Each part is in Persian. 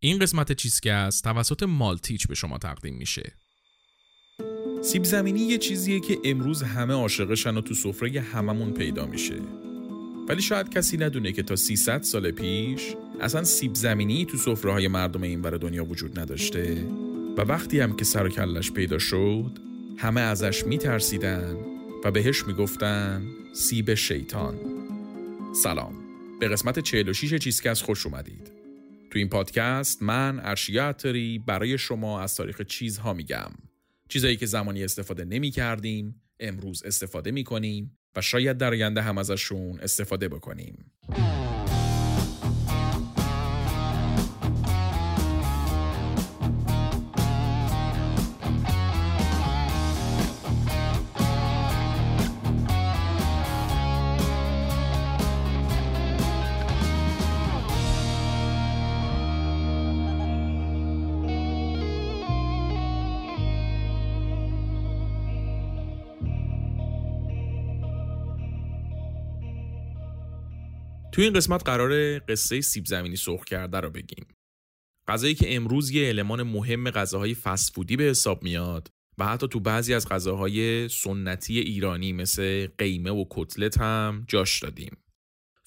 این قسمت چیزکست توسط مالتیچ به شما تقدیم میشه. سیب زمینی یه چیزیه که امروز همه عاشقشن و تو سفره هممون پیدا میشه. ولی شاید کسی ندونه که تا 300 سال پیش اصلا سیب زمینی تو سفره‌های مردم اینور دنیا وجود نداشته و وقتی هم که سر و کلش پیدا شد، همه ازش میترسیدن و بهش میگفتن سیب شیطان. سلام، به قسمت 46 چیزکست خوش اومدید. تو این پادکست من ارشیا عطاری برای شما از تاریخ چیزها میگم، چیزایی که زمانی استفاده نمی کردیم، امروز استفاده می کنیم و شاید در آینده هم ازشون استفاده بکنیم. تو این قسمت قراره قصه سیب زمینی سرخ کرده رو بگیم. غذایی که امروز یه المان مهم غذاهای فست فودی به حساب میاد و حتی تو بعضی از غذاهای سنتی ایرانی مثل قیمه و کتلت هم جاش دادیم.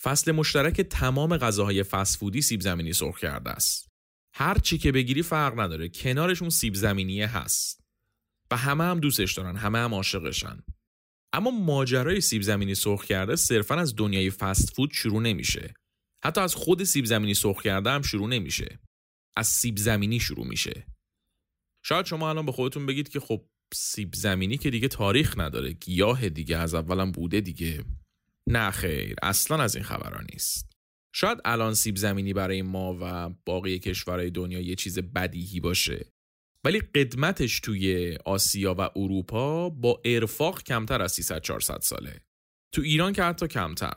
فصل مشترک تمام غذاهای فست فودی سیب زمینی سرخ کرده است. هر چی که بگیری فرق نداره، کنارشون سیب زمینی هست. و همه هم دوستش دارن، همه هم عاشقشن. اما ماجرای سیب زمینی سرخ کرده صرفاً از دنیای فست فود شروع نمیشه. حتی از خود سیب زمینی سرخ کرده هم شروع نمیشه. از سیب زمینی شروع میشه. شاید شما الان به خودتون بگید که خب سیب زمینی که دیگه تاریخ نداره، گیاه دیگه، از اولم بوده دیگه. نه خیر، اصلاً از این خبرها نیست. شاید الان سیب زمینی برای ما و باقی کشورهای دنیا یه چیز بدیهی باشه. ولی قدمتش توی آسیا و اروپا با ارفاق کمتر از 300-400 ساله. تو ایران که حتی کمتر.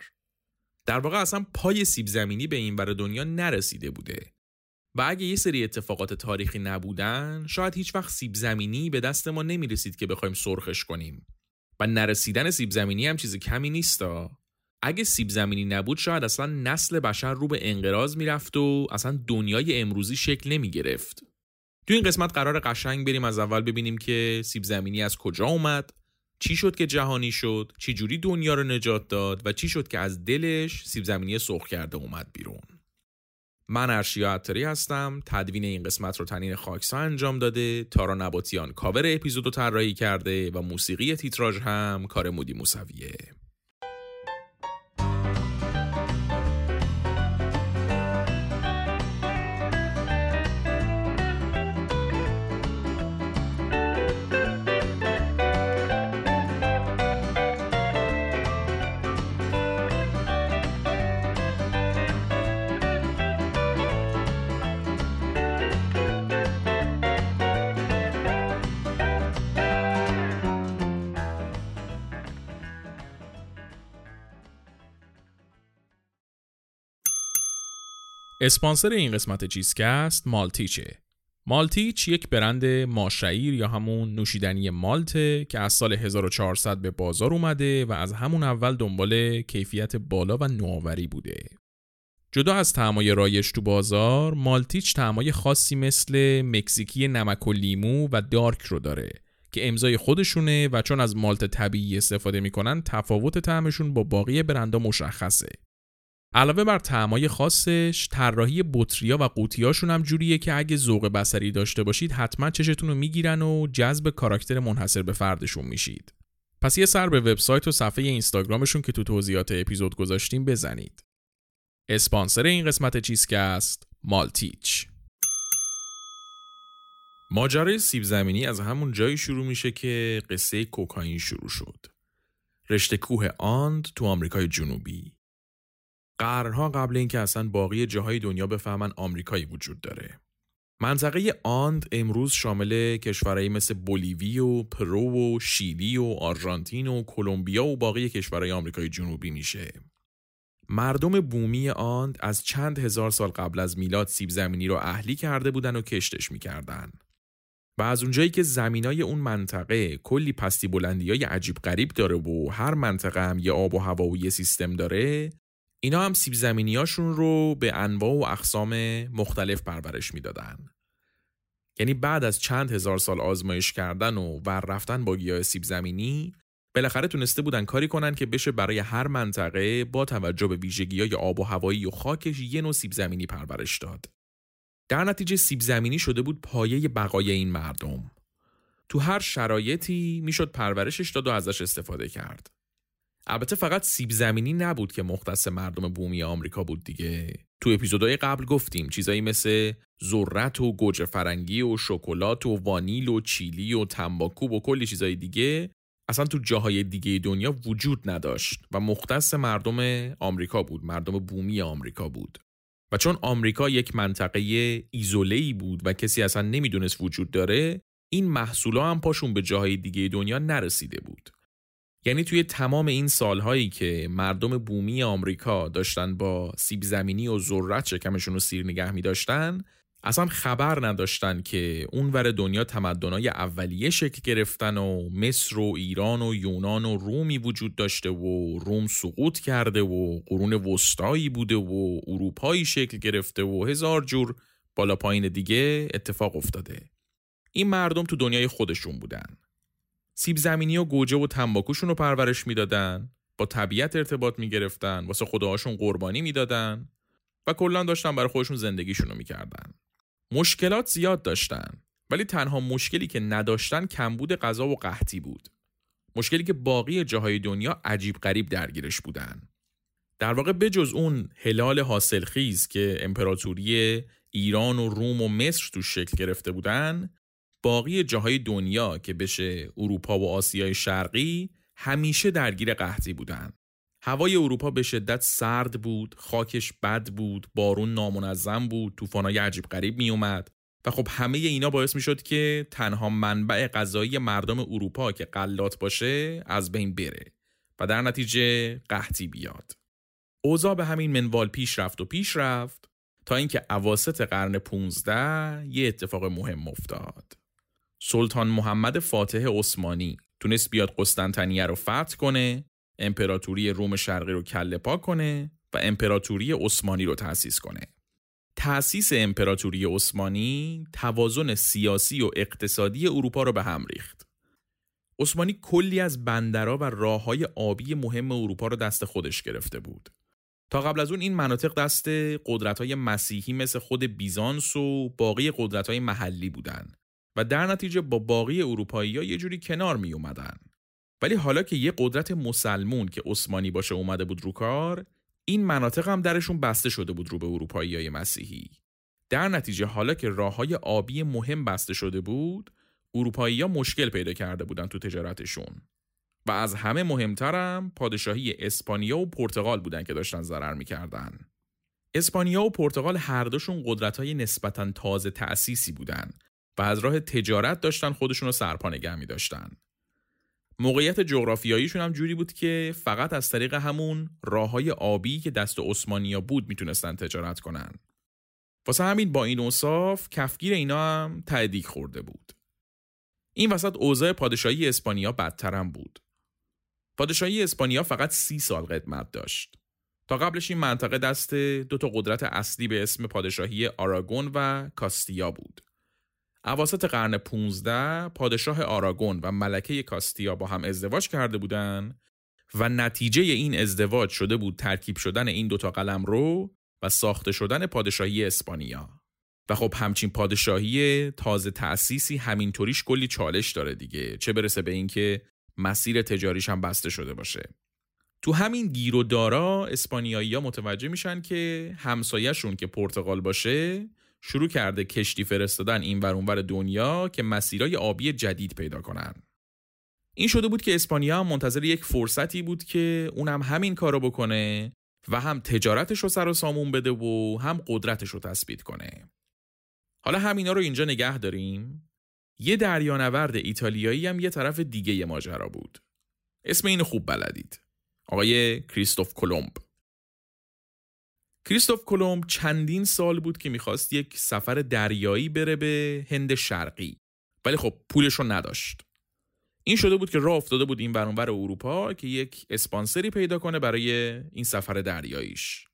در واقع اصلا پای سیب زمینی به این ور دنیا نرسیده بوده. و اگه یه سری اتفاقات تاریخی نبودن، شاید هیچ وقت سیب زمینی به دست ما نمیرسید که بخوایم سرخش کنیم. و نرسیدن سیب زمینی هم چیز کمی نیستا. اگه سیب زمینی نبود، شاید اصلا نسل بشر رو به انقراض میرفت و اصلا دنیای امروزی شکل نمیگرفت. تو این قسمت قرار قشنگ بریم از اول ببینیم که سیب زمینی از کجا اومد، چی شد که جهانی شد، چی جوری دنیا رو نجات داد و چی شد که از دلش سیب زمینی سرخ کرده اومد بیرون. من ارشیا عطاری هستم، تدوین این قسمت رو طنین خاکسا انجام داده، تارا نباتیان کاور اپیزودو طراحی کرده و موسیقی تیتراژ هم کار مودی موسویه. اسپانسر این قسمت چیزکست مالتیچه. مالتیچ یک برند ماشعیر یا همون نوشیدنی مالته که از سال 1400 به بازار اومده و از همون اول دنبال کیفیت بالا و نوآوری بوده. جدا از طعمای رایج تو بازار، مالتیچ طعمای خاصی مثل مکزیکی نمک و لیمو و دارک رو داره که امضای خودشونه و چون از مالت طبیعی استفاده میکنن، تفاوت طعمشون با باقی برندها مشخصه. علاوه بر طعمای خاصش، طراحی بطری‌ها و قوطی‌هاشون هم جوریه که اگه ذوق بصری داشته باشید حتما چشتون رو میگیرن و جذب کاراکتر منحصر به فردشون میشید. پس یه سر به وبسایت و صفحه اینستاگرامشون که تو توضیحات اپیزود گذاشتیم بزنید. اسپانسر این قسمت چیزکست مالتیچ. ماجرای سیب زمینی از همون جایی شروع میشه که قصه کوکائین شروع شد. رشته کوه آند تو آمریکای جنوبی. قرنها قبل اینکه اصلا باقی جاهای دنیا بفهمن آمریکایی وجود داره. منطقه آند امروز شامل کشورهایی مثل بولیوی و پرو و شیلی و آرژانتین و کلمبیا و باقی کشورهای آمریکای جنوبی میشه. مردم بومی آند از چند هزار سال قبل از میلاد سیب زمینی رو اهلی کرده بودن و کشتش میکردن. و از اونجایی که زمینای اون منطقه کلی پستی بلندیای عجیب غریب داره و هر منطقه هم یه آب و هوا و یه سیستم داره، اینا هم سیب زمینیاشون رو به انواع و اقسام مختلف پرورش میدادن. یعنی بعد از چند هزار سال آزمایش کردن و ور رفتن با گیاه سیب زمینی، بالاخره تونسته بودن کاری کنن که بشه برای هر منطقه با توجه به ویژگی‌های آب و هوایی و خاکش یه نوع سیب زمینی پرورش داد. در نتیجه سیب زمینی شده بود پایه بقای این مردم. تو هر شرایطی میشد پرورشش داد و ازش استفاده کرد. البته فقط سیب زمینی نبود که مختص مردم بومی آمریکا بود دیگه. تو اپیزودهای قبل گفتیم چیزایی مثل ذرت و گوجه فرنگی و شکلات و وانیل و چیلی و تنباکو و کلی چیزای دیگه اصلا تو جاهای دیگه دنیا وجود نداشت و مختص مردم آمریکا بود، مردم بومی آمریکا بود. و چون آمریکا یک منطقه ایزوله‌ای بود و کسی اصلا نمیدونست وجود داره، این محصولا هم پاشون به جاهای دیگه دنیا نرسیده بود. یعنی توی تمام این سالهایی که مردم بومی آمریکا داشتن با سیب زمینی و ذرت شکمشون رو سیر نگه می داشتن، اصلا خبر نداشتن که اونور دنیا تمدنای اولیه شکل گرفتن و مصر و ایران و یونان و رومی وجود داشته و روم سقوط کرده و قرون وسطایی بوده و اروپایی شکل گرفته و هزار جور بالا پایین دیگه اتفاق افتاده. این مردم تو دنیای خودشون بودن. سیب زمینی و گوجه و تنباکوشون رو پرورش میدادن، با طبیعت ارتباط میگرفتن، واسه خداهاشون قربانی میدادن و کلا داشتن برای خودشون زندگیشون رو میکردن. مشکلات زیاد داشتن، ولی تنها مشکلی که نداشتن کمبود غذا و قحطی بود. مشکلی که باقی جاهای دنیا عجیب غریب درگیرش بودن. در واقع بجز اون هلال حاصلخیز که امپراتوری ایران و روم و مصر تو شکل گرفته بودن، باقی جاهای دنیا که بشه اروپا و آسیای شرقی همیشه درگیر قحطی بودن. هوای اروپا به شدت سرد بود، خاکش بد بود، بارون نامنظم بود، طوفان‌های عجیب غریب می اومد و خب همه اینا باعث می شد که تنها منبع غذایی مردم اروپا که غلات باشه از بین بره و در نتیجه قحطی بیاد. اوضاع به همین منوال پیش رفت تا اینکه اواسط قرن 15 یه اتفاق مهم افتاد. سلطان محمد فاتح عثمانی تونست بیاد قسطنطنیه رو فتح کنه، امپراتوری روم شرقی رو کله پا کنه و امپراتوری عثمانی رو تأسیس کنه. تأسیس امپراتوری عثمانی توازن سیاسی و اقتصادی اروپا رو به هم ریخت. عثمانی کلی از بندرها و راه‌های آبی مهم اروپا رو دست خودش گرفته بود. تا قبل از اون این مناطق دست قدرت‌های مسیحی مثل خود بیزانس و باقی قدرت‌های محلی بودن و در نتیجه با باقی اروپایی‌ها یه جوری کنار می اومدن. ولی حالا که یه قدرت مسلمون که عثمانی باشه اومده بود رو کار، این مناطق هم درشون بسته شده بود رو به اروپایی‌های مسیحی. در نتیجه حالا که راه‌های آبی مهم بسته شده بود، اروپایی‌ها مشکل پیدا کرده بودن تو تجارتشون. و از همه مهمترم پادشاهی اسپانیا و پرتغال بودن که داشتن ضرر می‌کردن. اسپانیا و پرتغال هر دوشون قدرت‌های نسبتاً تازه تأسیسی بودن و از راه تجارت داشتن خودشون رو سرپا نگه می‌داشتن. موقعیت جغرافیاییشون هم جوری بود که فقط از طریق همون راه‌های آبی که دست عثمانی‌ها بود میتونستن تجارت کنن. واسه همین با این اوصاف کفگیر اینا هم ته دیگ خورده بود. این وسط اوضاع پادشاهی اسپانیا بدتر هم بود. پادشاهی اسپانیا فقط 30 سال قدمت داشت. تا قبلش این منطقه دست 2 تا قدرت اصلی به اسم پادشاهی آراگون و کاستیا بود. اواسط قرن 15 پادشاه آراگون و ملکه کاستیا با هم ازدواج کرده بودند و نتیجه این ازدواج شده بود ترکیب شدن این 2 تا قلمرو و ساخته شدن پادشاهی اسپانیا. و خب همچین پادشاهی تازه تأسیسی همینطوریش کلی چالش داره دیگه، چه برسه به اینکه مسیر تجاریش هم بسته شده باشه. تو همین گیر و دارا اسپانیایی‌ها متوجه میشن که همسایه‌شون که پرتغال باشه شروع کرده کشتی فرستادن اینور اونور دنیا که مسیرهای آبی جدید پیدا کنن. این شده بود که اسپانیا هم منتظر یک فرصتی بود که اونم همین کارو بکنه و هم تجارتش رو سر و سامون بده و هم قدرتش رو تثبیت کنه. حالا همینا رو اینجا نگه داریم. یه دریانورد ایتالیایی هم یه طرف دیگه ی ماجرا بود. اسم اینو خوب بلدید. آقای کریستف کلمب. کریستف کلمب چندین سال بود که میخواست یک سفر دریایی بره به هند شرقی، ولی خب پولش رو نداشت. این شده بود که راه افتاده بود این برانور اروپا که یک اسپانسری پیدا کنه برای این سفر دریاییش.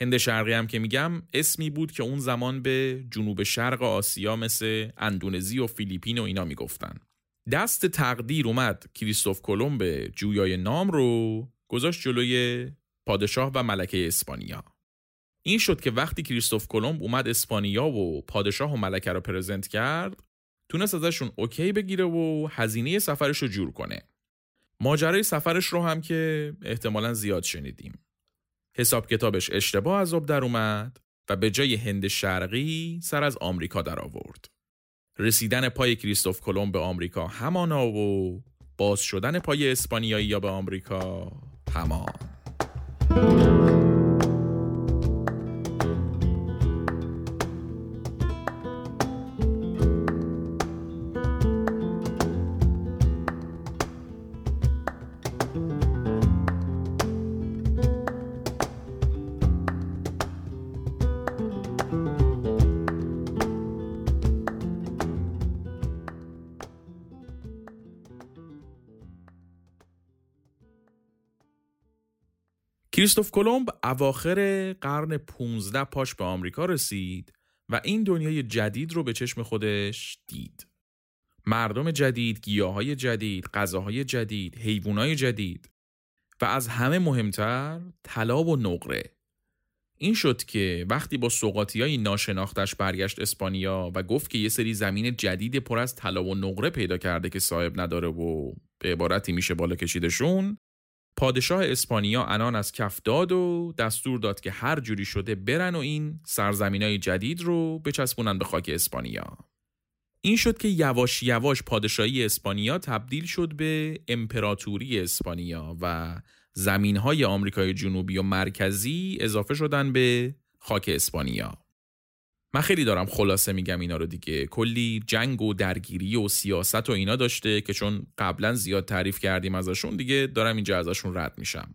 هند شرقی هم که میگم اسمی بود که اون زمان به جنوب شرق آسیا مثل اندونزی و فیلیپین و اینا میگفتن. دست تقدیر اومد کریستف کلمب جویای نام رو گذاشت جلوی پادشاه و ملکه اسپانیا. این شد که وقتی کریستف کلمب اومد اسپانیا و پادشاه و ملکه رو پرزنت کرد، تونست ازشون اوکی بگیره و هزینه سفرش رو جور کنه. ماجرای سفرش رو هم که احتمالاً زیاد شنیدیم. حساب کتابش اشتباه از آب در اومد و به جای هند شرقی سر از آمریکا در آورد. رسیدن پای کریستف کلمب به آمریکا همانا و باز شدن پای اسپانیایی یا به آمریکا همان. کریستف کلمب اواخر قرن 15 پاش به آمریکا رسید و این دنیای جدید رو به چشم خودش دید. مردم جدید، گیاهای جدید، غذاهای جدید، حیوانات جدید و از همه مهمتر طلا و نقره. این شد که وقتی با سوغاتیای ناشناختش برگشت اسپانیا و گفت که یه سری زمین جدید پر از طلا و نقره پیدا کرده که صاحب نداره و به عبارتی میشه بالا کشیدشون، پادشاه اسپانیا عنان از کف داد و دستور داد که هر جوری شده برن و این سرزمینای جدید رو بچسبونن به خاک اسپانیا. این شد که یواش یواش پادشاهی اسپانیا تبدیل شد به امپراتوری اسپانیا و زمینهای آمریکای جنوبی و مرکزی اضافه شدن به خاک اسپانیا. من خیلی دارم خلاصه میگم اینا رو دیگه، کلی جنگ و درگیری و سیاست و اینا داشته که چون قبلا زیاد تعریف کردیم ازشون دیگه دارم اینجا ازشون رد میشم.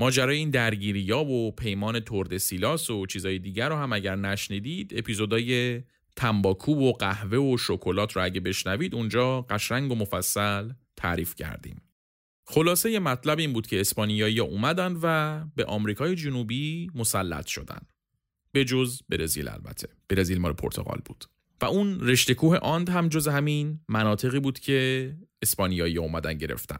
ماجرای این درگیری‌ها و پیمان توردسیلاس و چیزای دیگر رو هم اگر نشنیدید، اپیزودای تنباکو و قهوه و شکلات رو اگه بشنوید اونجا قشنگ و مفصل تعریف کردیم. خلاصه یه مطلب این بود که اسپانیایی‌ها اومدن و به آمریکای جنوبی مسلط شدن. به جز برزیل، البته برزیل مال پرتغال بود و اون رشته کوه آند هم جز همین مناطقی بود که اسپانیایی اومدن گرفتن.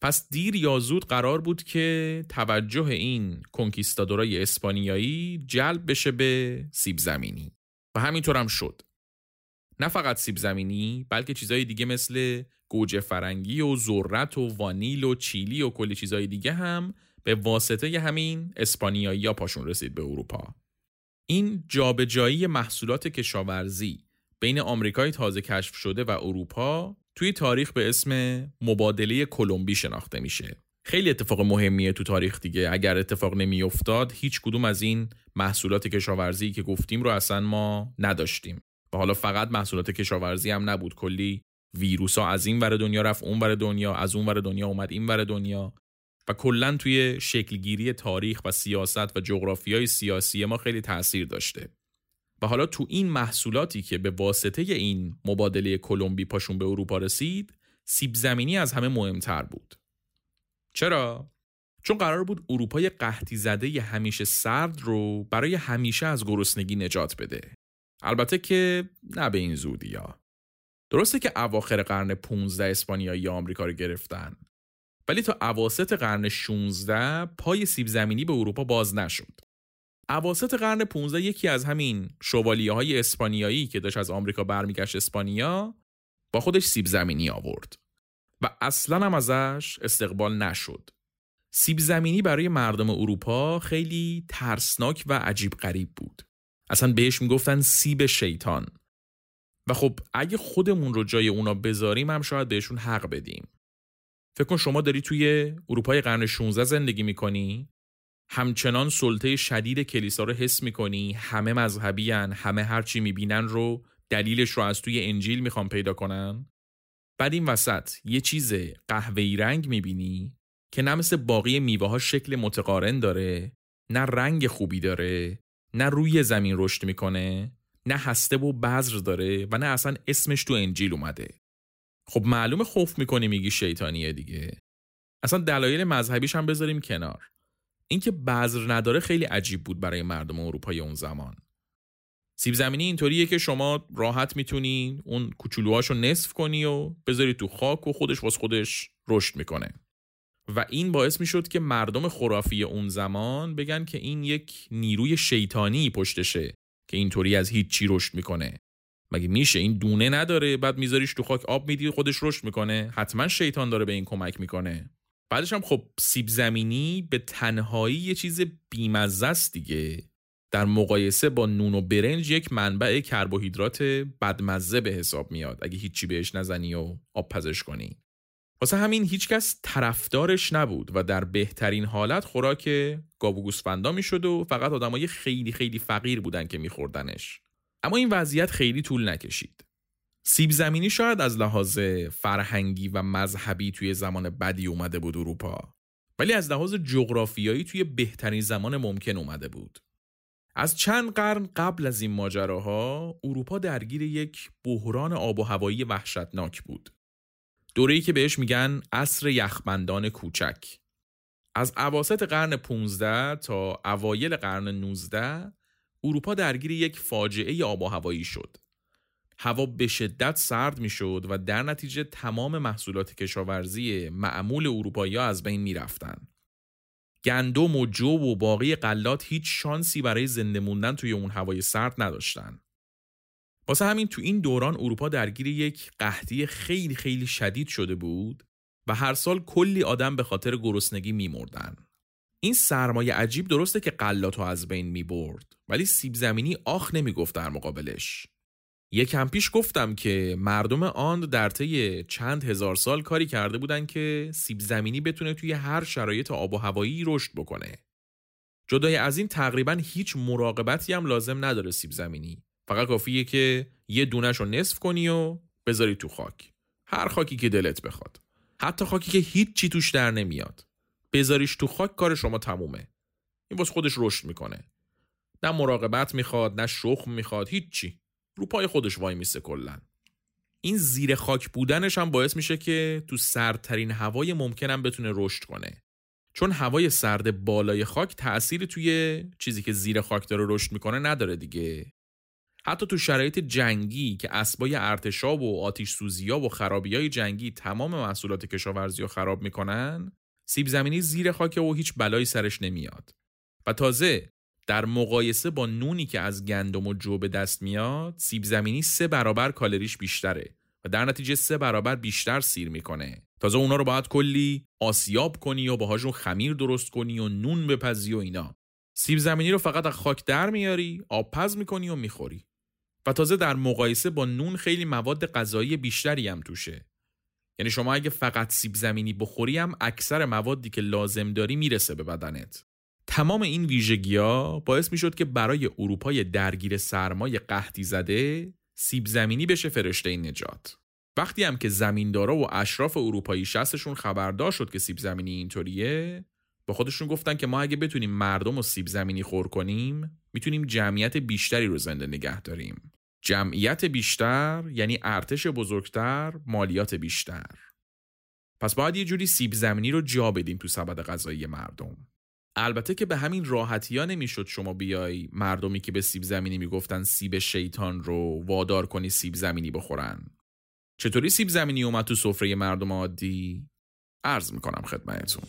پس دیر یا زود قرار بود که توجه این کنکیستادورای اسپانیایی جلب بشه به سیب زمینی و همینطور هم شد. نه فقط سیب زمینی بلکه چیزای دیگه مثل گوجه فرنگی و ذرت و وانیل و چیلی و کلی چیزای دیگه هم به واسطه ی همین اسپانیایی‌ها پاشون رسید به اروپا. این جابجایی محصولات کشاورزی بین آمریکای تازه کشف شده و اروپا توی تاریخ به اسم مبادله کلمبی شناخته میشه. خیلی اتفاق مهمیه تو تاریخ دیگه. اگر اتفاق نمیافتاد هیچ کدوم از این محصولات کشاورزی که گفتیم رو اصلا ما نداشتیم. و حالا فقط محصولات کشاورزی هم نبود، کلی ویروسا از این ور دنیا رفت اون ور دنیا، از اون ور دنیا اومد این ور دنیا. و کلن توی شکلگیری تاریخ و سیاست و جغرافیای سیاسی ما خیلی تأثیر داشته. و حالا تو این محصولاتی که به واسطه این مبادله کلمبی پاشون به اروپا رسید، سیب زمینی از همه مهمتر بود. چرا؟ چون قرار بود اروپای قحطی زده ی همیشه سرد رو برای همیشه از گرسنگی نجات بده. البته که نه به این زودی ها. درسته که اواخر قرن 15 اسپانیایی آمریکا رو گرفتن، ولی تا اواسط قرن 16 پای سیب زمینی به اروپا باز نشد. اواسط قرن 15 یکی از همین شوالیه‌های اسپانیایی که داشت از آمریکا برمیگشت اسپانیا با خودش سیب زمینی آورد و اصلاً هم ازش استقبال نشد. سیب زمینی برای مردم اروپا خیلی ترسناک و عجیب غریب بود. اصلاً بهش میگفتن سیب شیطان. و خب اگه خودمون رو جای اونا بذاریم هم شاید بهشون حق بدیم. فکر کن شما داری توی اروپای قرن 16 زندگی میکنی، همچنان سلطه شدید کلیسا رو حس میکنی، همه مذهبی ان، همه هرچی میبینن رو دلیلش رو از توی انجیل میخوام پیدا کنن، بعد این وسط یه چیز قهوه‌ای رنگ میبینی که نه مثل باقی میوه ها شکل متقارن داره، نه رنگ خوبی داره، نه روی زمین رشد میکنه، نه هسته و بذر داره و نه اصلا اسمش تو انجیل اومده. خب معلومه خوف میکنی میگی شیطانیه دیگه. اصلا دلایل مذهبیش هم بذاریم کنار. اینکه بذر نداره خیلی عجیب بود برای مردم اروپای اون زمان. سیب زمینی اینطوریه که شما راحت میتونی اون کوچولوهاشو نصف کنی و بذاری تو خاک و خودش واسه خودش رشد میکنه. و این باعث میشد که مردم خرافی اون زمان بگن که این یک نیروی شیطانی پشتشه که اینطوری از هیچ چی رشد میکنه. مگه میشه؟ این دونه نداره، بعد میذاریش تو خاک آب میدی خودش رشد میکنه. حتما شیطان داره به این کمک میکنه. بعدش هم خب سیب زمینی به تنهایی یه چیز بی‌مزه است دیگه. در مقایسه با نون و برنج یک منبع کربوهیدرات بدمزه به حساب میاد اگه هیچی بهش نزنی و آب پزش کنی. واسه همین هیچکس طرفدارش نبود و در بهترین حالت خوراک گاو و گوسفندا میشد و فقط آدمای خیلی خیلی فقیر بودن که میخوردنش. اما این وضعیت خیلی طول نکشید. سیب زمینی شاید از لحاظ فرهنگی و مذهبی توی زمان بدی اومده بود اروپا، ولی از لحاظ جغرافیایی توی بهترین زمان ممکن اومده بود. از چند قرن قبل از این ماجراها اروپا درگیر یک بحران آب و هوایی وحشتناک بود. دوره‌ای که بهش میگن عصر یخبندان کوچک. از اواسط قرن 15 تا اوایل قرن 19 اروپا درگیر یک فاجعه آب و هوایی شد. هوا به شدت سرد میشد و در نتیجه تمام محصولات کشاورزی معمول اروپایی‌ها از بین میرفتن. گندم و جو و باقی غلات هیچ شانسی برای زنده موندن توی اون هوای سرد نداشتن. واسه همین تو این دوران اروپا درگیر یک قحطی خیلی خیلی شدید شده بود و هر سال کلی آدم به خاطر گرسنگی می‌مردن. این سرمایه عجیب درسته که غلاتو از بین می‌برد، ولی سیب زمینی آخ نمی‌گفت در مقابلش. یکم پیش گفتم که مردم آن در طی چند هزار سال کاری کرده بودن که سیب زمینی بتونه توی هر شرایط آب و هوایی رشد بکنه. جدای از این تقریبا هیچ مراقبتی هم لازم نداره سیب زمینی. فقط کافیه که یه دونه‌شو نصف کنی و بذاری تو خاک. هر خاکی که دلت بخواد. حتی خاکی که هیچ چی توش در نمیاد. بذاریش تو خاک کار شما تمومه. این واسه خودش رشد میکنه. نه مراقبت میخواد، نه شخم میخواد، هیچ چی. رو پای خودش وای میسته کلاً. این زیر خاک بودنش هم باعث میشه که تو سردترین هوای ممکنم بتونه رشد کنه. چون هوای سرد بالای خاک تأثیری توی چیزی که زیر خاک داره رشد میکنه نداره دیگه. حتی تو شرایط جنگی که اسبای ارتشاب و آتش سوزی‌ها و خرابی‌های جنگی تمام محصولات کشاورزی رو خراب میکنن، سیب زمینی زیر خاک و هیچ بلایی سرش نمیاد. و تازه در مقایسه با نونی که از گندم و جو به دست میاد، سیب زمینی 3 برابر کالریش بیشتره و در نتیجه 3 برابر بیشتر سیر میکنه. تازه اونا رو باید کلی آسیاب کنی و باهاشون خمیر درست کنی و نون بپزی و اینا. سیب زمینی رو فقط از خاک در میاری، آب پز میکنی و میخوری. و تازه در مقایسه با نون خیلی مواد غذایی بیشتری هم توشه. یعنی شما اگه فقط سیب زمینی بخوری هم اکثر موادی که لازم داری میرسه به بدنت. تمام این ویژگی‌ها باعث می‌شد که برای اروپای درگیر سرمای قحطی زده سیب زمینی بشه فرشته نجات. وقتی هم که زمیندارا و اشراف اروپایی شستشون خبردار شد که سیب زمینی اینطوریه، با خودشون گفتن که ما اگه بتونیم مردم رو سیب زمینی خور کنیم، میتونیم جمعیت بیشتری رو زنده نگه داریم. جمعیت بیشتر یعنی ارتش بزرگتر، مالیات بیشتر. پس باید یه جوری سیب زمینی رو جا بدیم تو سبد غذایی مردم. البته که به همین راحتی‌ها نمیشد شما بیای مردمی که به سیب زمینی میگفتن سیب شیطان رو وادار کنی سیب زمینی بخورن. چطوری سیب زمینی اومد تو سفره مردم عادی؟ عرض میکنم خدمتتون.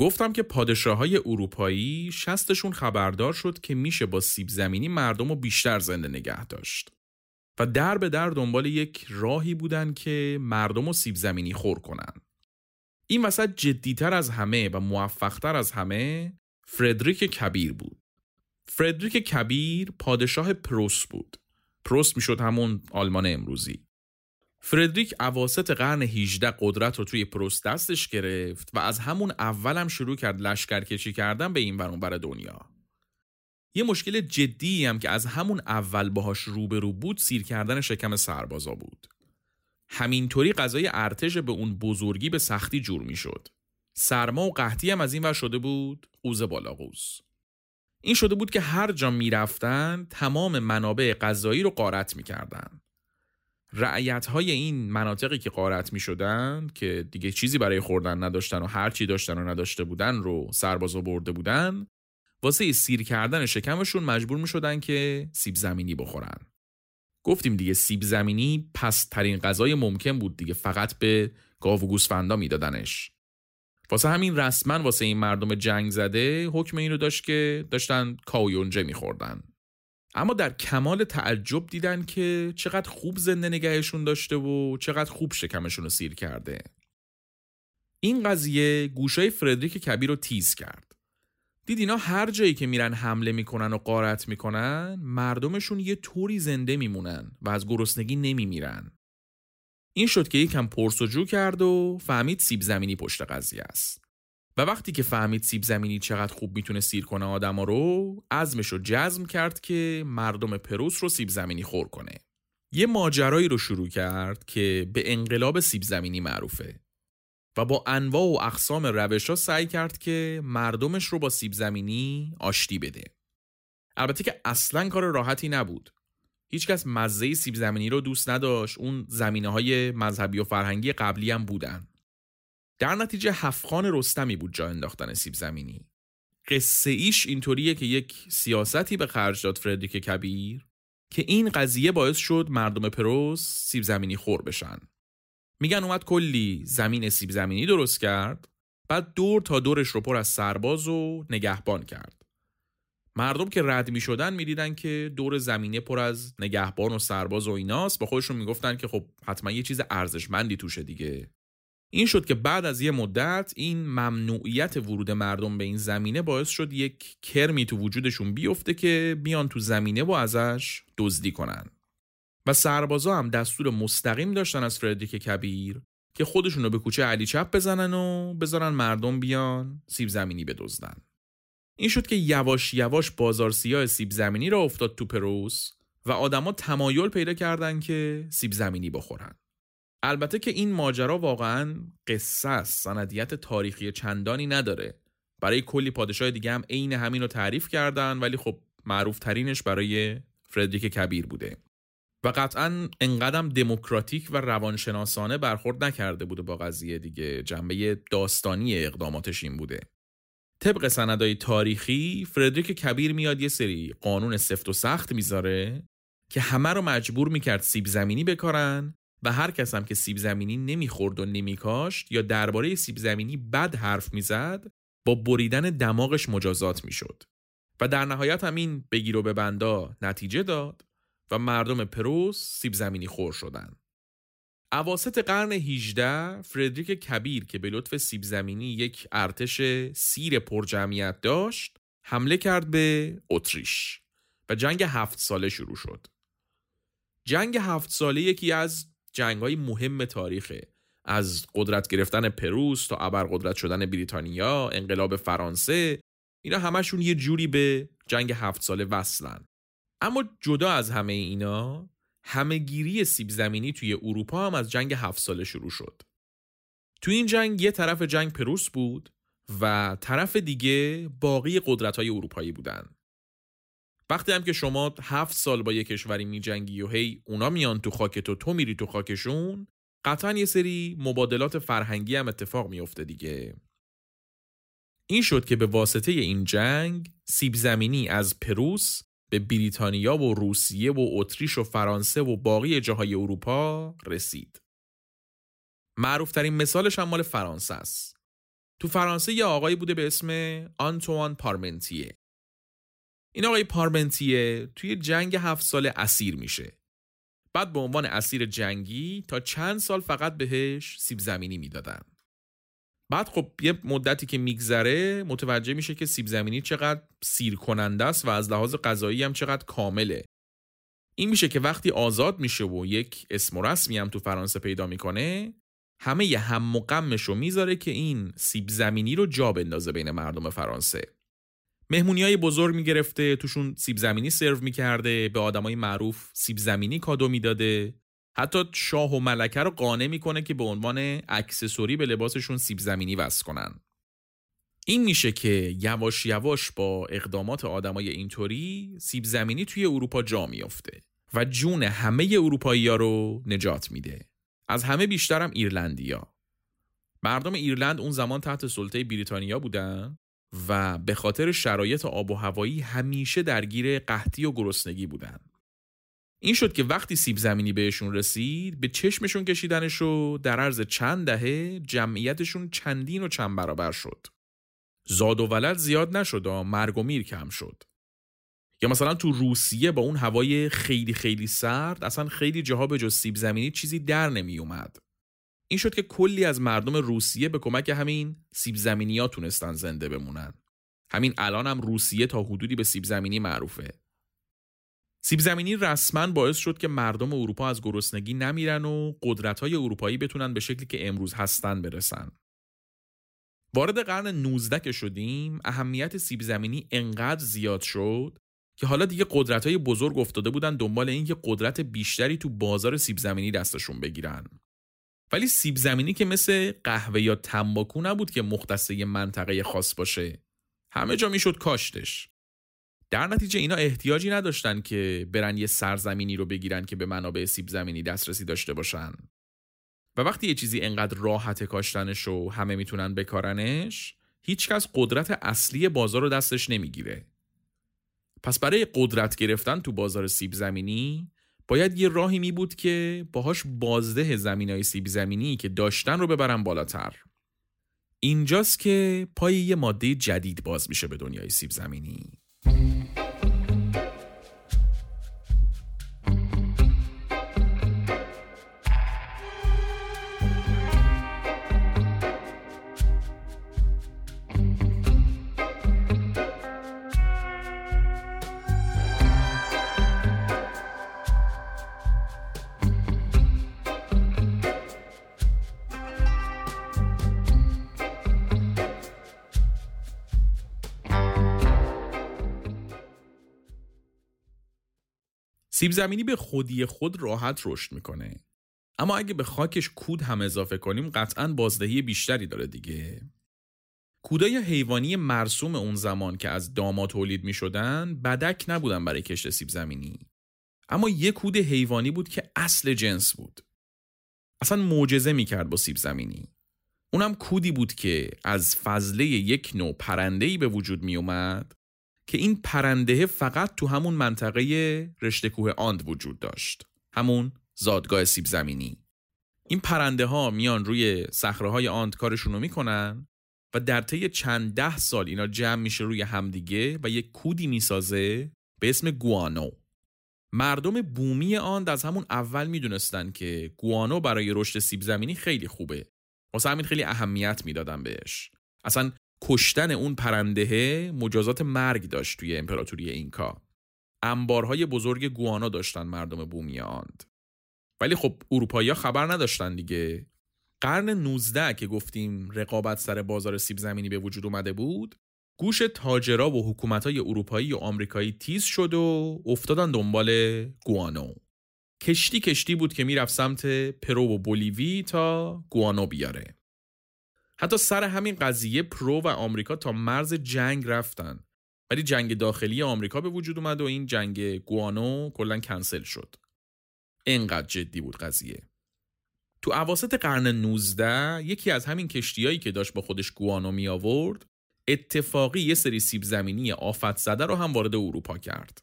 گفتم که پادشاه‌های اروپایی شستشون خبردار شد که میشه با سیب زمینی مردم رو بیشتر زنده نگه داشت و در به در دنبال یک راهی بودن که مردم رو سیب زمینی خور کنن. این وسط جدیتر از همه و موفقتر از همه فردریک کبیر بود. فردریک کبیر پادشاه پروست بود. پروست میشد همون آلمان امروزی. فردریک اواسط قرن 18 قدرت رو توی پروست دستش گرفت و از همون اولم شروع کرد لشکرکشی کردن به این ور اون ور دنیا. یه مشکل جدی هم که از همون اول باهاش روبرو بود سیر کردن شکم سربازا بود. همینطوری غذای ارتش به اون بزرگی به سختی جور میشد. سرما و قحطی هم از این ور شده بود قوز بالا قوز. این شده بود که هر جا میرفتن تمام منابع غذایی رو غارت میکردن. رعیت‌های این مناطقی که غارت می‌شدن که دیگه چیزی برای خوردن نداشتن و هر چی داشتن و نداشته بودن رو سربازا برده بودن، واسه سیر کردن شکمشون مجبور می‌شدن که سیب زمینی بخورن. گفتیم دیگه سیب زمینی پست‌ترین غذای ممکن بود دیگه، فقط به گاو و گوسفندا میدادنش. واسه همین رسما واسه این مردم جنگ زده حکم این رو داشت که داشتن کاویونجه می‌خوردن. اما در کمال تعجب دیدن که چقدر خوب زنده نگهشون داشته و چقدر خوب شکمشون رو سیر کرده. این قضیه گوشای فردریک کبیر رو تیز کرد. دید اینا هر جایی که میرن حمله میکنن و غارت میکنن، مردمشون یه طوری زنده میمونن و از گرسنگی نمیمیرن. این شد که یکم پرسجو کرد و فهمید سیب زمینی پشت قضیه است. و وقتی که فهمید سیب زمینی چقدر خوب میتونه سیر کنه آدما رو، عزمشو جزم کرد که مردم پروس رو سیب زمینی خور کنه. یه ماجرایی رو شروع کرد که به انقلاب سیب زمینی معروفه و با انواع و اقسام روش‌ها سعی کرد که مردمش رو با سیب زمینی آشتی بده. البته که اصلاً کار راحتی نبود. هیچکس مزه سیب زمینی رو دوست نداشت. اون زمینه‌های مذهبی و فرهنگی قبلی هم بودن. در نتیجه هفخان رستمی بود جا انداختن سیب زمینی. قصه ایش اینطوریه که یک سیاستی به خرج داد فردریک کبیر که این قضیه باعث شد مردم پروس سیب زمینی خور بشن. میگن اومد کلی زمین سیب زمینی درست کرد، بعد دور تا دورش رو پر از سرباز و نگهبان کرد. مردم که رد میشدن میدیدن که دور زمینه پر از نگهبان و سرباز و ایناست، با خودشون میگفتن که خب حتما یه چیز ارزشمندی توشه دیگه. این شد که بعد از یه مدت این ممنوعیت ورود مردم به این زمینه باعث شد یک کرمی تو وجودشون بیفته که بیان تو زمینه و ازش دزدی کنن. و سربازا هم دستور مستقیم داشتن از فردریک کبیر که خودشون رو به کوچه علی چپ بزنن و بذارن مردم بیان سیب زمینی بدزدن. این شد که یواش یواش بازار سیاه سیب زمینی را افتاد تو پروس و آدما تمایل پیدا کردن که سیب زمینی بخورن. البته که این ماجرا واقعاً قصه است، سندیت تاریخی چندانی نداره. برای کلی پادشاه دیگه هم عین همین رو تعریف کردن، ولی خب معروف ترینش برای فردریک کبیر بوده و قطعاً انقدرم دموکراتیک و روانشناسانه برخورد نکرده بوده با قضیه دیگه. جنبه داستانی اقداماتش این بوده. طبق سندهای تاریخی فردریک کبیر میاد یه سری قانون سفت و سخت میذاره که همه رو مجبور میکرد سیب زمینی بکارن و هر کس هم که سیب زمینی نمیخورد و نمیکاشت یا درباره سیب زمینی بد حرف میزد با بریدن دماغش مجازات میشد. و در نهایت هم این بگیر و ببندا نتیجه داد و مردم پروس سیب زمینی خور شدن. اواسط قرن 18 فردریک کبیر که به لطف سیب زمینی یک ارتش سیر پرجمعیت داشت، حمله کرد به اتریش و جنگ 7 ساله شروع شد. جنگ 7 ساله یکی از جنگ‌های مهم تاریخه، از قدرت گرفتن پروس تا ابرقدرت شدن بریتانیا، انقلاب فرانسه، اینا همشون یه جوری به جنگ 7 ساله وصلن. اما جدا از همه اینا، همه‌گیری سیب زمینی توی اروپا هم از جنگ 7 ساله شروع شد. تو این جنگ یه طرف جنگ پروس بود و طرف دیگه باقی قدرت‌های اروپایی بودن. وقتی هم که شما 7 سال با یه کشوری می جنگی و هی اونا میان تو خاکت و تو میری تو خاکشون، قطعا یه سری مبادلات فرهنگی هم اتفاق می افته دیگه. این شد که به واسطه این جنگ سیب زمینی از پروس به بریتانیا و روسیه و اتریش و فرانسه و باقی جاهای اروپا رسید. معروف ترین مثالش هم مال فرانسه است. تو فرانسه یه آقایی بوده به اسم آنتوان پارمنتیه. این آقای پارمنتیه توی جنگ 7 ساله اسیر میشه. بعد به عنوان اسیر جنگی تا چند سال فقط بهش سیب زمینی میدادن. بعد خب یه مدتی که میگذره متوجه میشه که سیب زمینی چقدر سیر کننده است و از لحاظ غذایی هم چقدر کامله. این میشه که وقتی آزاد میشه و یک اسم و رسمی هم تو فرانسه پیدا میکنه، همه ی هم و غمش رو میذاره که این سیب زمینی رو جا بندازه بین مردم فرانسه. مهمونیای بزرگ میگرفته، توشون سیب زمینی سرو میکرده، به آدمای معروف سیب زمینی کادو میداده. حتی شاه و ملکه رو قانع میکنه که به عنوان اکسسوری به لباسشون سیب زمینی وصل کنن. این میشه که یواش یواش با اقدامات آدمای اینطوری سیب زمینی توی اروپا جا میفته و جون همه اروپایی‌ها رو نجات میده. از همه بیشتر هم ایرلندی‌ها. مردم ایرلند اون زمان تحت سلطه بریتانیا بودن و به خاطر شرایط آب و هوایی همیشه درگیر قحطی و گرسنگی بودن. این شد که وقتی سیب زمینی بهشون رسید، به چشمشون کشیدنش رو در عرض چند دهه جمعیتشون چندین و چند برابر شد. زاد و ولد زیاد نشد و مرگ و میر کم شد. یا مثلا تو روسیه با اون هوای خیلی خیلی سرد اصلا خیلی جاها به جز سیب زمینی چیزی در نمی اومد. این شد که کلی از مردم روسیه به کمک همین سیب زمینی‌ها تونستن زنده بمونن. همین الان هم روسیه تا حدودی به سیب زمینی معروفه. سیب زمینی رسما باعث شد که مردم اروپا از گرسنگی نمیرن و قدرت‌های اروپایی بتونن به شکلی که امروز هستن برسن. وارد قرن 19 که شدیم، اهمیت سیب زمینی انقدر زیاد شد که حالا دیگه قدرت‌های بزرگ افتاده بودن دنبال این که قدرت بیشتری تو بازار سیب زمینی دستشون بگیرن. ولی سیب زمینی که مثل قهوه یا تنباکو نبود که مختص یه منطقه خاص باشه. همه جا میشد کاشتش. در نتیجه اینا احتیاجی نداشتن که برن یه سرزمینی رو بگیرن که به منابع سیب زمینی دسترسی داشته باشن. و وقتی یه چیزی انقدر راحت کاشتنش و همه میتونن بکارنش، هیچکس قدرت اصلی بازار رو دستش نمیگیره. پس برای قدرت گرفتن تو بازار سیب زمینی باید یه راهی می بود که باهاش بازده زمینای سیب زمینی که داشتن رو ببرن بالاتر. اینجاست که پای یه ماده جدید باز میشه به دنیای سیب زمینی. سیب زمینی به خودی خود راحت رشد میکنه، اما اگه به خاکش کود هم اضافه کنیم قطعاً بازدهی بیشتری داره دیگه. کودای حیوانی مرسوم اون زمان که از دام تولید میشدن بدک نبودن برای کشت سیب زمینی، اما یک کود حیوانی بود که اصل جنس بود. اصلا معجزه میکرد با سیب زمینی. اونم کودی بود که از فضله یک نوع پرنده‌ای به وجود میومد که این پرنده فقط تو همون منطقه رشته‌کوه آند وجود داشت، همون زادگاه سیب زمینی. این پرنده ها میان روی صخره‌های آند کارشون رو میکنن و در طی چند ده سال اینا جمع میشه روی همدیگه و یک کودی میسازه به اسم گوانو. مردم بومی آند از همون اول میدونستن که گوانو برای رشد سیب زمینی خیلی خوبه، واسه همین خیلی اهمیت میدادن بهش. اصلاً کشتن اون پرنده مجازات مرگ داشت توی امپراتوری اینکا. انبارهای بزرگ گوانا داشتن مردم بومی آند. ولی خب اروپایی‌ها خبر نداشتن دیگه. قرن 19 که گفتیم رقابت سر بازار سیب زمینی به وجود اومده بود، گوش تاجرا و حکومت‌های اروپایی و آمریکایی تیز شد و افتادن دنبال گوانو. کشتی بود که میرفت سمت پرو و بولیوی تا گوانو بیاره. حتی سر همین قضیه پرو و آمریکا تا مرز جنگ رفتن، ولی جنگ داخلی آمریکا به وجود اومد و این جنگ گوانو کلاً کنسل شد. اینقدر جدی بود قضیه. تو اواسط قرن 19 یکی از همین کشتیایی که داشت با خودش گوانو می آورد، اتفاقی یه سری سیب زمینی آفت زده رو هم وارد اروپا کرد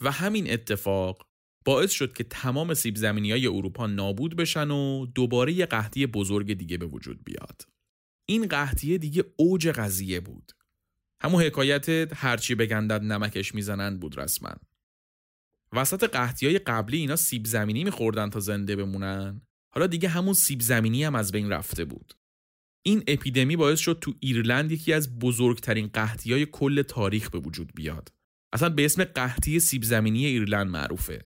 و همین اتفاق باعث شد که تمام سیب زمینیای اروپا نابود بشن و دوباره یه قحطی بزرگ دیگه به وجود بیاد. این قحطیه دیگه اوج قضیه بود. همون حکایت هرچی بگندد نمکش میزنند بود رسما. وسط قحطیای قبلی اینا سیب زمینی میخوردن تا زنده بمونن، حالا دیگه همون سیب زمینی هم از بین رفته بود. این اپیدمی باعث شد تو ایرلند یکی از بزرگترین قحطی‌های کل تاریخ به وجود بیاد. اصلا به اسم قحطی سیب زمینی ایرلند معروفه.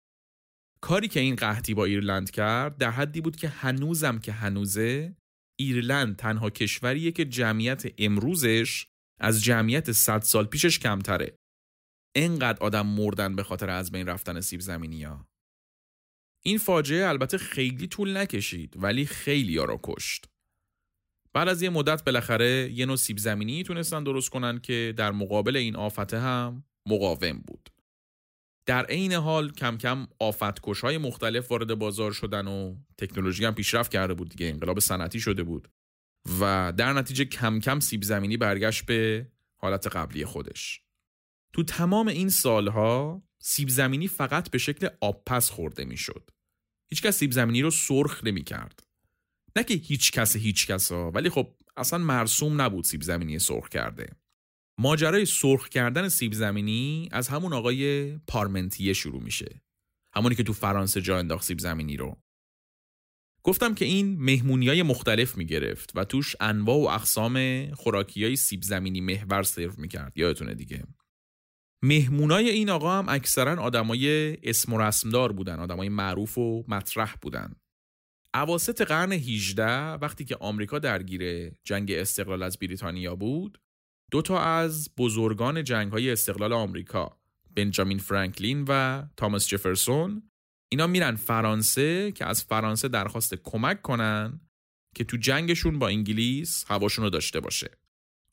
کاری که این قحطی با ایرلند کرد در حدی بود که هنوزم که هنوزه ایرلند تنها کشوریه که جمعیت امروزش از جمعیت 100 سال پیشش کمتره. اینقدر آدم مردن به خاطر از بین رفتن سیب زمینی‌ها. این فاجعه البته خیلی طول نکشید ولی خیلی‌ها رو کشت. بعد از یه مدت بالاخره یه نوع سیب زمینی تونستن درست کنن که در مقابل این آفت هم مقاوم بود. در عین حال کم کم آفتکش‌های مختلف وارد بازار شدن و تکنولوژی هم پیشرفت کرده بود دیگه، انقلاب صنعتی شده بود و در نتیجه کم کم سیب زمینی برگشت به حالت قبلی خودش. تو تمام این سالها سیب زمینی فقط به شکل آبپز خورده میشد. هیچکس سیب زمینی رو سرخ نمی‌کرد. نه که هیچ کسا، ولی خب اصلا مرسوم نبود سیب زمینی سرخ کرده. ماجرای سرخ کردن سیب زمینی از همون آقای پارمنتیه شروع میشه. همونی که تو فرانسه جا انداخت سیب زمینی رو. گفتم که این مهمونیای مختلف میگرفت و توش انواع و اقسام خوراکیای سیب زمینی محور سرو میکرد. یادتونه دیگه. مهمونای این آقا هم اکثرا آدمای اسم و رسمدار بودن، آدمای معروف و مطرح بودن. اواسط قرن 18 وقتی که آمریکا درگیر جنگ استقلال از بریتانیا بود، دوتا از بزرگان جنگ‌های استقلال آمریکا، بنجامین فرانکلین و توماس جفرسون، اینا میرن فرانسه که از فرانسه درخواست کمک کنن که تو جنگشون با انگلیس هواشون رو داشته باشه.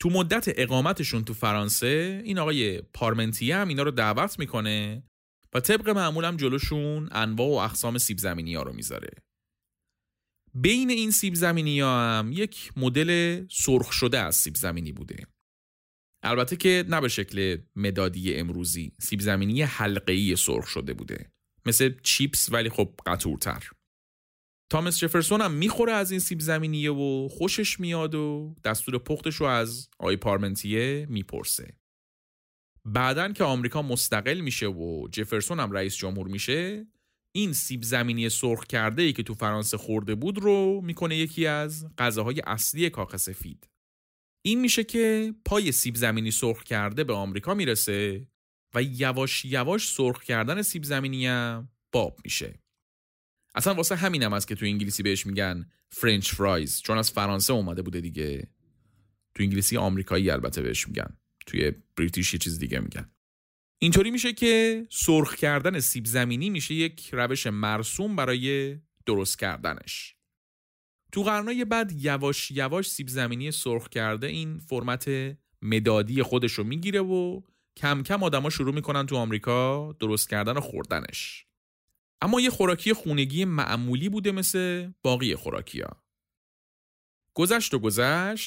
تو مدت اقامتشون تو فرانسه این آقای پارمنتیه هم اینا رو دعوت میکنه و طبق معمول هم جلوشون انواع و اقسام سیب زمینی‌ها رو میذاره. بین این سیب زمینی‌ها هم یک مدل سرخ شده از سیب زمینی بوده. البته که نه به شکل مدادی امروزی، سیب زمینی حلقه‌ای سرخ شده بوده، مثل چیپس ولی خب قطورتر. توماس جفرسون هم میخوره از این سیب زمینیه و خوشش میاد و دستور پختش رو از آقای پارمنتیه میپرسه. بعدن که آمریکا مستقل میشه و جفرسون هم رئیس جمهور میشه، این سیب زمینی سرخ کرده ای که تو فرانسه خورده بود رو میکنه یکی از غذاهای اصلی کاخ سفید. این میشه که پای سیب زمینی سرخ کرده به آمریکا میرسه و یواش یواش سرخ کردن سیب زمینی هم باب میشه. اصلا واسه همینم هست که تو انگلیسی بهش میگن فرنچ فرایز، چون از فرانسه اومده بوده دیگه. تو انگلیسی آمریکایی البته بهش میگن، توی بریتیش یه چیز دیگه میگن. اینطوری میشه که سرخ کردن سیب زمینی میشه یک روش مرسوم برای درست کردنش. تو قرنهای بعد یواش یواش سیب زمینی سرخ کرده این فرمت مدادی خودش رو میگیره و کم کم آدما شروع میکنن تو آمریکا درست کردن و خوردنش. اما یه خوراکی خونگی معمولی بوده مثل باقی خوراکی‌ها. گذشت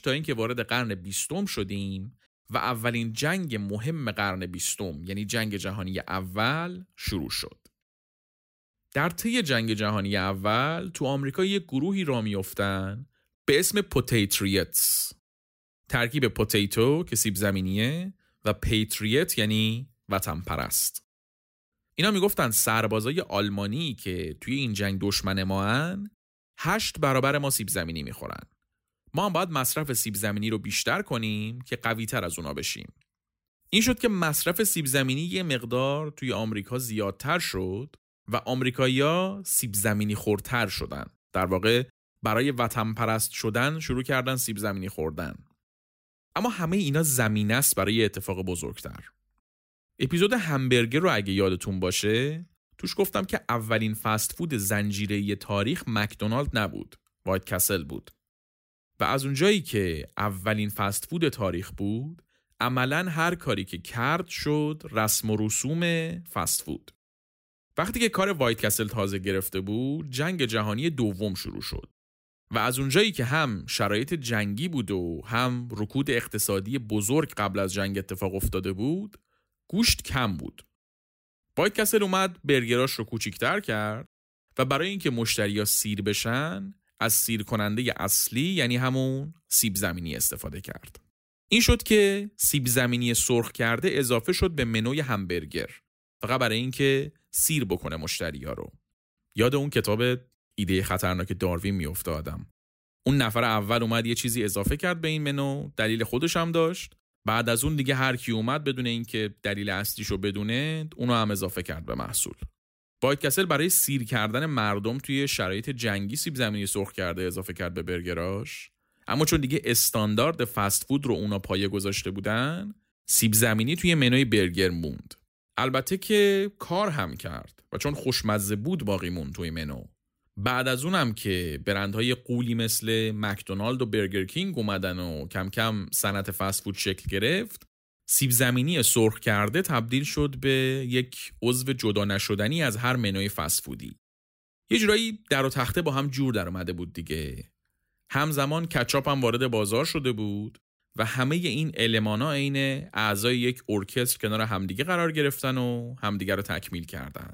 تا اینکه وارد قرن 20 شدیم و اولین جنگ مهم قرن 20 یعنی جنگ جهانی اول شروع شد. در طی جنگ جهانی اول تو آمریکا یک گروهی را میافتن به اسم پوتیتریتس. ترکیب پوتیتو که سیب زمینیه و پیتریت یعنی وطن پرست. اینا میگفتن سربازای آلمانی که توی این جنگ دشمن ما هن 8 برابر ما سیب زمینی میخورن. ما هم باید مصرف سیب زمینی رو بیشتر کنیم که قوی تر از اونا بشیم. این شد که مصرف سیب زمینی یه مقدار توی آمریکا زیادتر شد و آمریکایی‌ها سیب زمینی خورتر شدن. در واقع برای وطن پرست شدن شروع کردن سیب زمینی خوردن. اما همه اینا زمینه است برای اتفاق بزرگتر. اپیزود همبرگر رو اگه یادتون باشه، توش گفتم که اولین فست فود زنجیره‌ای تاریخ مکدونالد نبود، وایت کاسل بود. و از اونجایی که اولین فست فود تاریخ بود، عملاً هر کاری که کرد شد رسم و رسوم فست فود. وقتی که کار وایت کاسل تازه گرفته بود، جنگ جهانی دوم شروع شد و از اونجایی که هم شرایط جنگی بود و هم رکود اقتصادی بزرگ قبل از جنگ اتفاق افتاده بود، گوشت کم بود. وایت کاسل اومد برگراش رو کوچیک‌تر کرد و برای اینکه مشتری‌ها سیر بشن، از سیرکننده اصلی یعنی همون سیب زمینی استفاده کرد. این شد که سیب زمینی سرخ کرده اضافه شد به منوی همبرگر، فقط برای اینکه سیر بکنه مشتری‌ها رو. یاد اون کتاب ایده خطرناک داروین میافتادم. اون نفر اول اومد یه چیزی اضافه کرد به این منو، دلیل خودش هم داشت. بعد از اون دیگه هر کی اومد بدون اینکه دلیل اصلیشو بدونه، اونو هم اضافه کرد به محصول. وایت کاسل برای سیر کردن مردم توی شرایط جنگی سیب زمینی سرخ کرده اضافه کرد به برگراش، اما چون دیگه استاندارد فست فود رو اونا پایه گذاشته بودن، سیب زمینی توی منوی برگر موند. البته که کار هم کرد و چون خوشمزه بود باقی موند توی منو. بعد از اونم که برندهای قولی مثل مکدونالد و برگر کینگ اومدن و کم کم صنعت فست فود شکل گرفت، سیب زمینی سرخ کرده تبدیل شد به یک عضو جدا نشدنی از هر منوی فست فودی. یه جورایی در و تخته با هم جور در اومده بود دیگه. همزمان کچاپ هم وارد بازار شده بود و همه این المان‌ها عین اعضای یک ارکستر کنار همدیگه قرار گرفتن و همدیگه رو تکمیل کردن.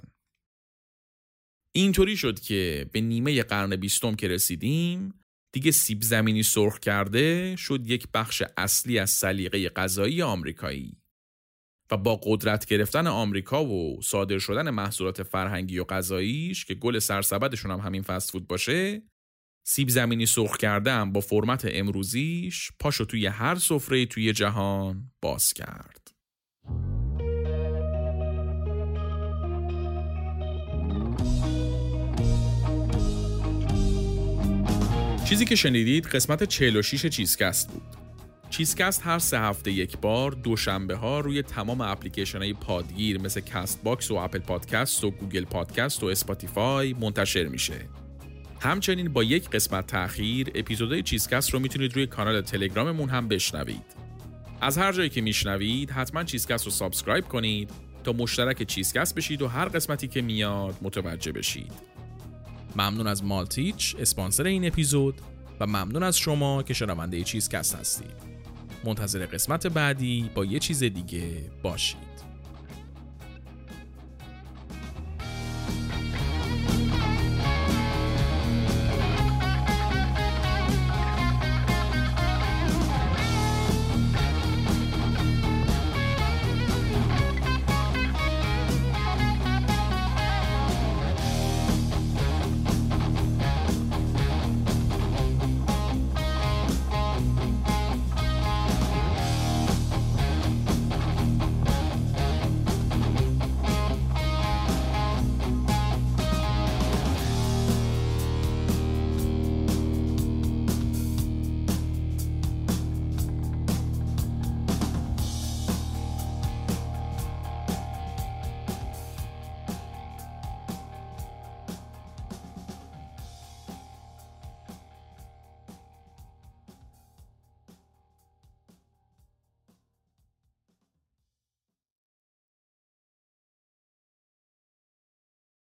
اینطوری شد که به نیمه قرن 20 که رسیدیم، دیگه سیب زمینی سرخ کرده شد یک بخش اصلی از سلیقه غذایی آمریکایی و با قدرت گرفتن آمریکا و صادر شدن محصولات فرهنگی و غذاییش که گل سرسبدشون هم همین فست فود باشه، سیب زمینی سرخ کرده هم با فرمت امروزیش پاشو توی هر سفره توی جهان باز کرد. چیزی که شنیدید قسمت 46 چیزکست بود. چیزکست هر 3 هفته یک بار دوشنبه ها روی تمام اپلیکیشن های پادگیر مثل کست باکس و اپل پادکست و گوگل پادکست و اسپاتیفای منتشر میشه. همچنین با یک قسمت تأخیر اپیزودهای چیزکست رو میتونید روی کانال تلگراممون هم بشنوید. از هر جایی که میشنوید حتما چیزکست رو سابسکرایب کنید تا مشترک چیزکست بشید و هر قسمتی که میاد متوجه بشید. ممنون از مالتیچ اسپانسر این اپیزود و ممنون از شما که شنونده چیزکست هستید. منتظر قسمت بعدی با یه چیز دیگه باشید.